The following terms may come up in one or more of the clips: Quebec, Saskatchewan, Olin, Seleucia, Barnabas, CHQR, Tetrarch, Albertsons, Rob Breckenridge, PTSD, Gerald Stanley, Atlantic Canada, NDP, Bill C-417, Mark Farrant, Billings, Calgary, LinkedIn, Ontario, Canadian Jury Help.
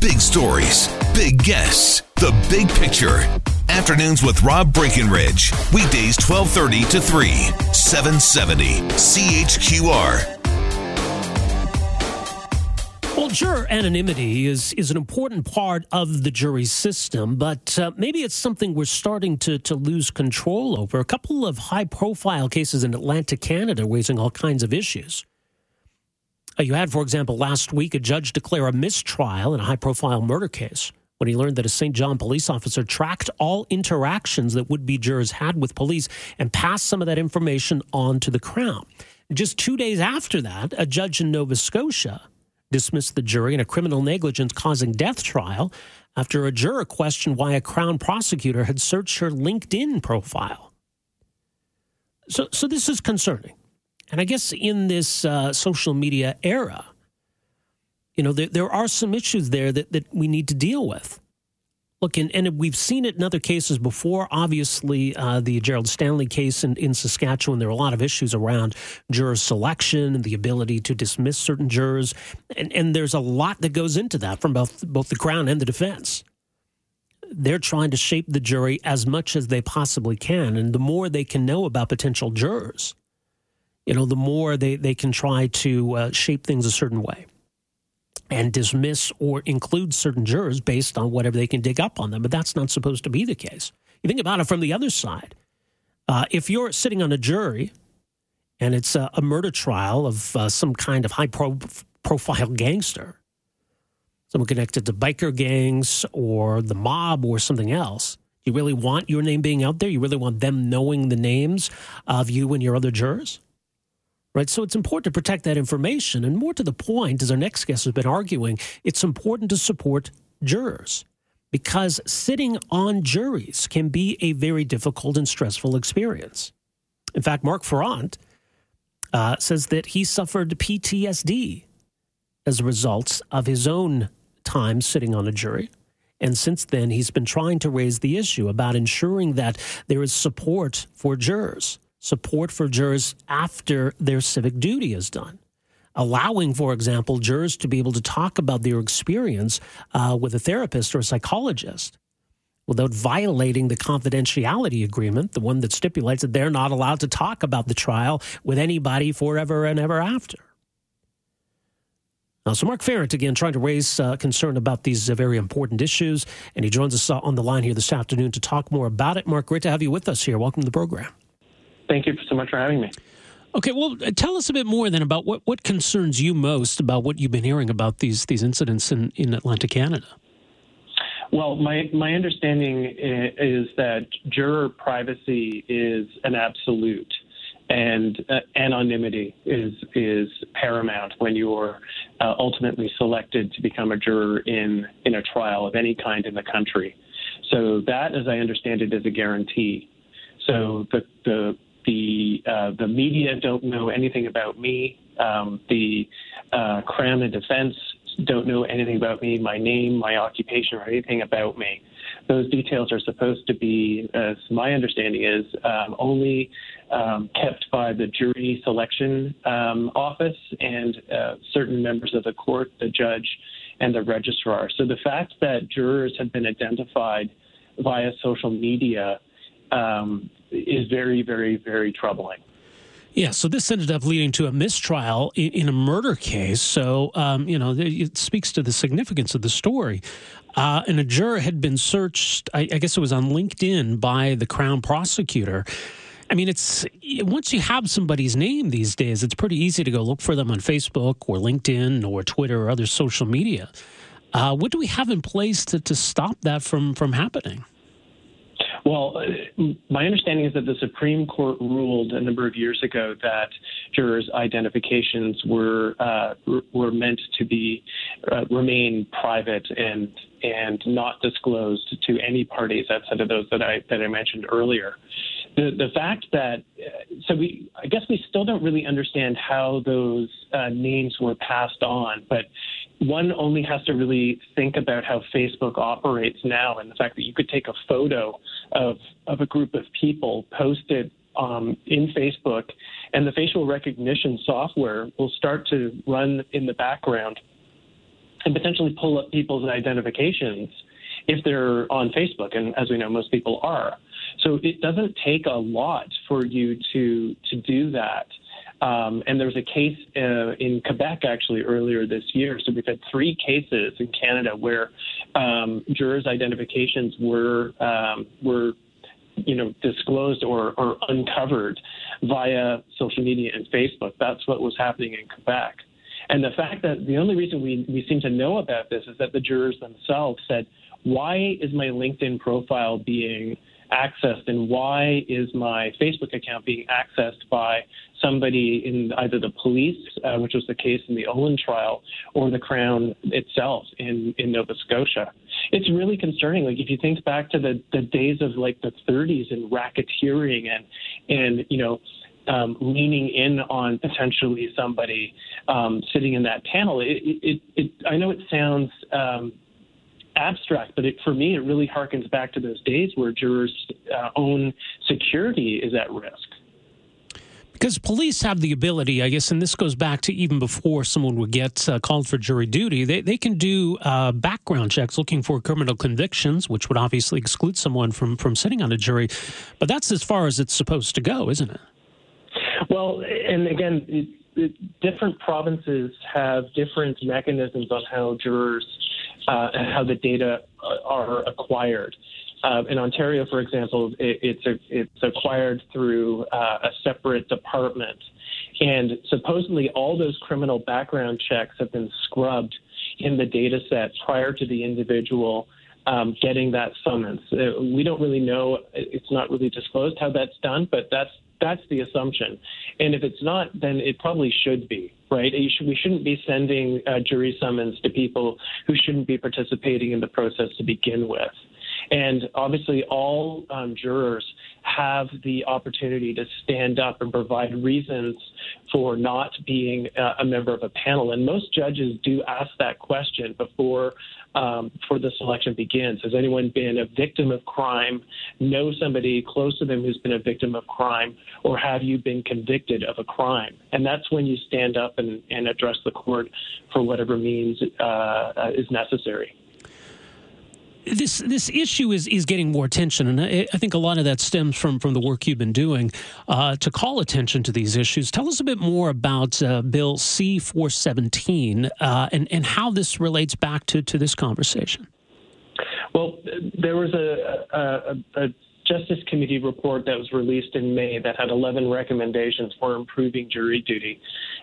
Big stories, big guests, the big picture. Afternoons with Rob Breckenridge. Weekdays 12:30 to 3, 770 CHQR. Well, juror anonymity is an important part of the jury system, but maybe it's something we're starting to lose control over. A couple of high-profile cases in Atlantic Canada raising all kinds of issues. You had, for example, last week, a judge declare a mistrial in a high-profile murder case when he learned that a St. John police officer tracked all interactions that would-be jurors had with police and passed some of that information on to the Crown. Just 2 days after that, a judge in Nova Scotia dismissed the jury in a criminal negligence causing death trial after a juror questioned why a Crown prosecutor had searched her LinkedIn profile. So this is concerning. And I guess in this social media era, you know, there are some issues there that we need to deal with. Look, and we've seen it in other cases before. Obviously, the Gerald Stanley case in Saskatchewan, there were a lot of issues around juror selection and the ability to dismiss certain jurors. And there's a lot that goes into that from both the Crown and the defense. They're trying to shape the jury as much as they possibly can. And the more they can know about potential jurors, you know, the more they can try to shape things a certain way and dismiss or include certain jurors based on whatever they can dig up on them. But that's not supposed to be the case. You think about it from the other side. If you're sitting on a jury and it's a murder trial of some kind of high-profile gangster, someone connected to biker gangs or the mob or something else, you really want your name being out there? You really want them knowing the names of you and your other jurors? Right, so it's important to protect that information. And more to the point, as our next guest has been arguing, it's important to support jurors because sitting on juries can be a very difficult and stressful experience. In fact, Mark Farrant says that he suffered PTSD as a result of his own time sitting on a jury. And since then, he's been trying to raise the issue about ensuring that there is support for jurors. Support for jurors after their civic duty is done. Allowing, for example, jurors to be able to talk about their experience with a therapist or a psychologist without violating the confidentiality agreement, the one that stipulates that they're not allowed to talk about the trial with anybody forever and ever after. So Mark Farrant, again, trying to raise concern about these very important issues, and he joins us on the line here this afternoon to talk more about it. Mark, great to have you with us here. Welcome to the program. Thank you so much for having me. Okay, well, tell us a bit more then about what concerns you most about what you've been hearing about these incidents in Atlantic Canada. Well, my understanding is that juror privacy is an absolute, and anonymity is paramount when you're ultimately selected to become a juror in a trial of any kind in the country. So that, as I understand it, is a guarantee. So the media don't know anything about me. The Crown and defense don't know anything about me, my name, my occupation, or anything about me. Those details are supposed to be, as my understanding is, only kept by the jury selection office and certain members of the court, the judge, and the registrar. So the fact that jurors have been identified via social media is very, very, very troubling. Yeah, so this ended up leading to a mistrial in a murder case. So, it speaks to the significance of the story. And a juror had been searched, I guess it was on LinkedIn, by the Crown prosecutor. I mean, it's once you have somebody's name these days, it's pretty easy to go look for them on Facebook or LinkedIn or Twitter or other social media. What do we have in place to stop that from happening? Well, my understanding is that the Supreme Court ruled a number of years ago that jurors' identifications were meant to be remain private and not disclosed to any parties outside of those that I mentioned earlier. The fact that I guess we still don't really understand how those names were passed on, but one only has to really think about how Facebook operates now and the fact that you could take a photo of a group of people, post it in Facebook, and the facial recognition software will start to run in the background and potentially pull up people's identifications if they're on Facebook, and as we know, most people are. So it doesn't take a lot for you to do that. And there was a case in Quebec actually earlier this year. So we've had three cases in Canada where jurors' identifications were disclosed or uncovered via social media and Facebook. That's what was happening in Quebec. And the fact that the only reason we seem to know about this is that the jurors themselves said, why is my LinkedIn profile being accessed, and why is my Facebook account being accessed by somebody in either the police, which was the case in the Olin trial, or the Crown itself in Nova Scotia? It's really concerning. Like, if you think back to the days of like the 30s and racketeering and leaning in on potentially somebody sitting in that panel, I know it sounds abstract, but for me, it really harkens back to those days where jurors' own security is at risk. Because police have the ability, I guess, and this goes back to even before someone would get called for jury duty, they can do background checks looking for criminal convictions, which would obviously exclude someone from sitting on a jury. But that's as far as it's supposed to go, isn't it? Well, and again, different provinces have different mechanisms on how jurors and how the data are acquired. In Ontario, for example, it's acquired through a separate department. And supposedly all those criminal background checks have been scrubbed in the data set prior to the individual getting that summons. We don't really know. It's not really disclosed how that's done, but that's the assumption. And if it's not, then it probably should be, right? We shouldn't be sending jury summons to people who shouldn't be participating in the process to begin with. And obviously all jurors have the opportunity to stand up and provide reasons for not being a member of a panel. And most judges do ask that question before the selection begins. Has anyone been a victim of crime, know somebody close to them who's been a victim of crime, or have you been convicted of a crime? And that's when you stand up and address the court for whatever means is necessary. This issue is getting more attention, and I think a lot of that stems from the work you've been doing to call attention to these issues. Tell us a bit more about Bill C-417 and how this relates back to this conversation. Well, there was a Justice Committee report that was released in May that had 11 recommendations for improving jury duty.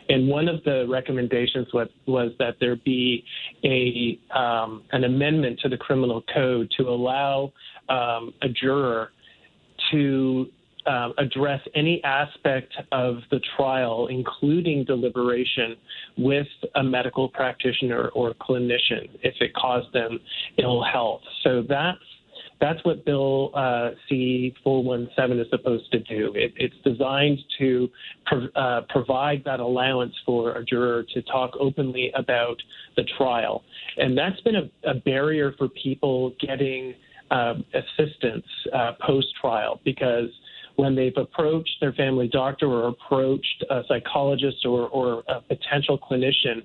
And one of the recommendations was that there be an amendment to the criminal code to allow a juror to address any aspect of the trial, including deliberation, with a medical practitioner or clinician if it caused them ill health. So that's what Bill C-417 is supposed to do. It's designed to provide that allowance for a juror to talk openly about the trial. And that's been a barrier for people getting assistance post-trial, because when they've approached their family doctor or approached a psychologist or a potential clinician,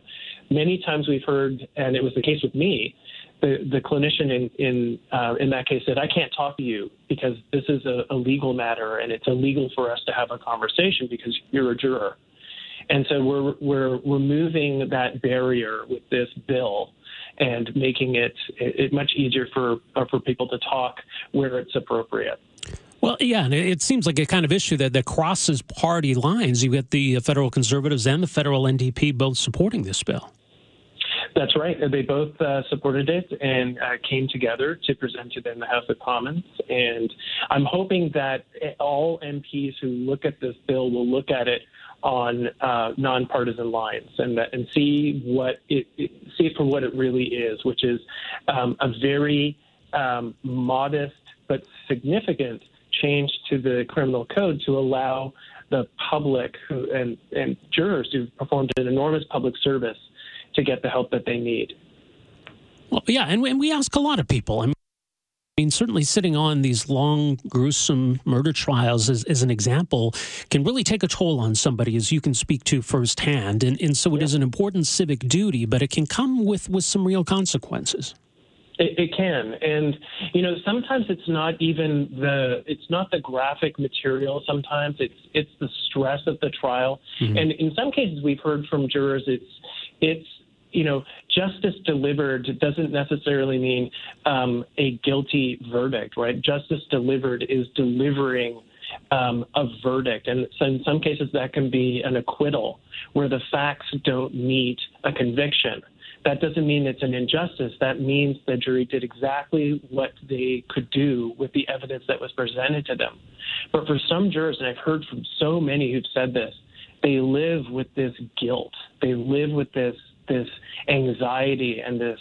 many times we've heard, and it was the case with me, the clinician in that case said, I can't talk to you because this is a legal matter and it's illegal for us to have a conversation because you're a juror. And so we're removing that barrier with this bill and making it much easier for people to talk where it's appropriate. Well, yeah, and it seems like a kind of issue that crosses party lines. You get the federal Conservatives and the federal NDP both supporting this bill. That's right. They both supported it and came together to present it in the House of Commons. And I'm hoping that all MPs who look at this bill will look at it on nonpartisan lines and see it for what it really is, which is a very modest but significant change to the criminal code to allow the public and jurors who've performed an enormous public service to get the help that they need. Well, yeah, and we ask a lot of people. I mean, certainly sitting on these long, gruesome murder trials, as an example, can really take a toll on somebody, as you can speak to firsthand. And so it is an important civic duty, but it can come with some real consequences. It can. And, you know, sometimes it's not the graphic material. Sometimes it's the stress of the trial. Mm-hmm. And in some cases we've heard from jurors, it's, you know, justice delivered doesn't necessarily mean a guilty verdict, right? Justice delivered is delivering a verdict. And so in some cases that can be an acquittal where the facts don't meet a conviction. That doesn't mean it's an injustice. That means the jury did exactly what they could do with the evidence that was presented to them. But for some jurors, and I've heard from so many who've said this, they live with this guilt. They live with this anxiety and this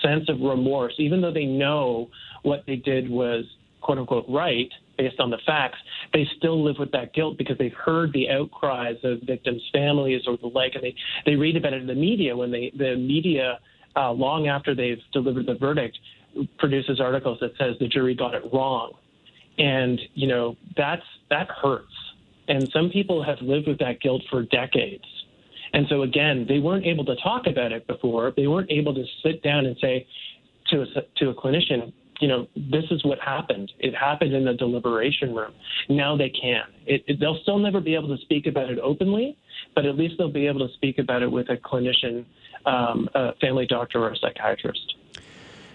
sense of remorse, even though they know what they did was quote unquote right based on the facts. They still live with that guilt because they've heard the outcries of victims' families or the like, and they read about it in the media when the media long after they've delivered the verdict produces articles that says the jury got it wrong, and you know that hurts. And some people have lived with that guilt for decades. And so, again, they weren't able to talk about it before. They weren't able to sit down and say to a clinician, you know, this is what happened. It happened in the deliberation room. Now they can. They'll still never be able to speak about it openly, but at least they'll be able to speak about it with a clinician, a family doctor, or a psychiatrist.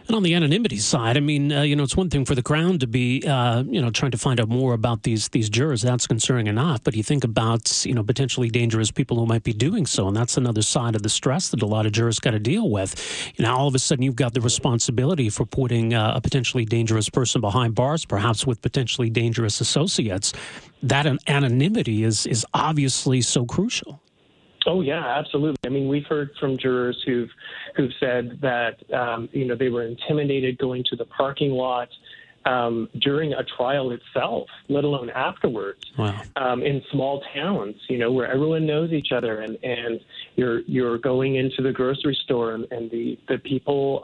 And on the anonymity side, I mean, you know, it's one thing for the Crown to be, you know, trying to find out more about these jurors. That's concerning enough. But you think about, you know, potentially dangerous people who might be doing so. And that's another side of the stress that a lot of jurors got to deal with. You know, all of a sudden you've got the responsibility for putting a potentially dangerous person behind bars, perhaps with potentially dangerous associates. That anonymity is obviously so crucial. Oh, yeah, absolutely. I mean, we've heard from jurors who've said that, you know, they were intimidated going to the parking lot during a trial itself, let alone afterwards. Wow. In small towns, you know, where everyone knows each other and you're going into the grocery store and the people,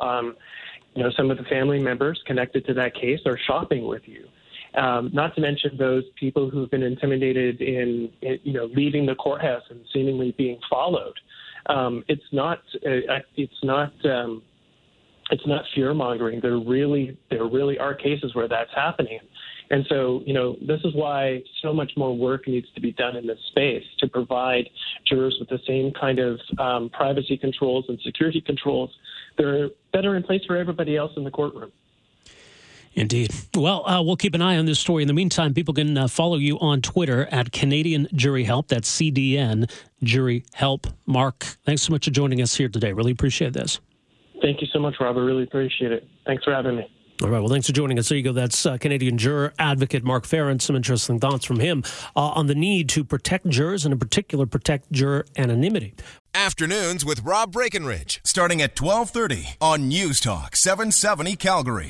you know, some of the family members connected to that case are shopping with you. Not to mention those people who've been intimidated in you know, leaving the courthouse and seemingly being followed. It's not fear mongering. There really are cases where that's happening, and so you know this is why so much more work needs to be done in this space to provide jurors with the same kind of privacy controls and security controls that are in place for everybody else in the courtroom. Indeed. Well, we'll keep an eye on this story. In the meantime, people can follow you on Twitter at Canadian Jury Help. That's CDN Jury Help. Mark, thanks so much for joining us here today. Really appreciate this. Thank you so much, Rob. I really appreciate it. Thanks for having me. All right. Well, thanks for joining us. There you go. That's Canadian juror advocate Mark Farrant. Some interesting thoughts from him on the need to protect jurors and in particular protect juror anonymity. Afternoons with Rob Breckenridge starting at 12:30 on News Talk 770 Calgary.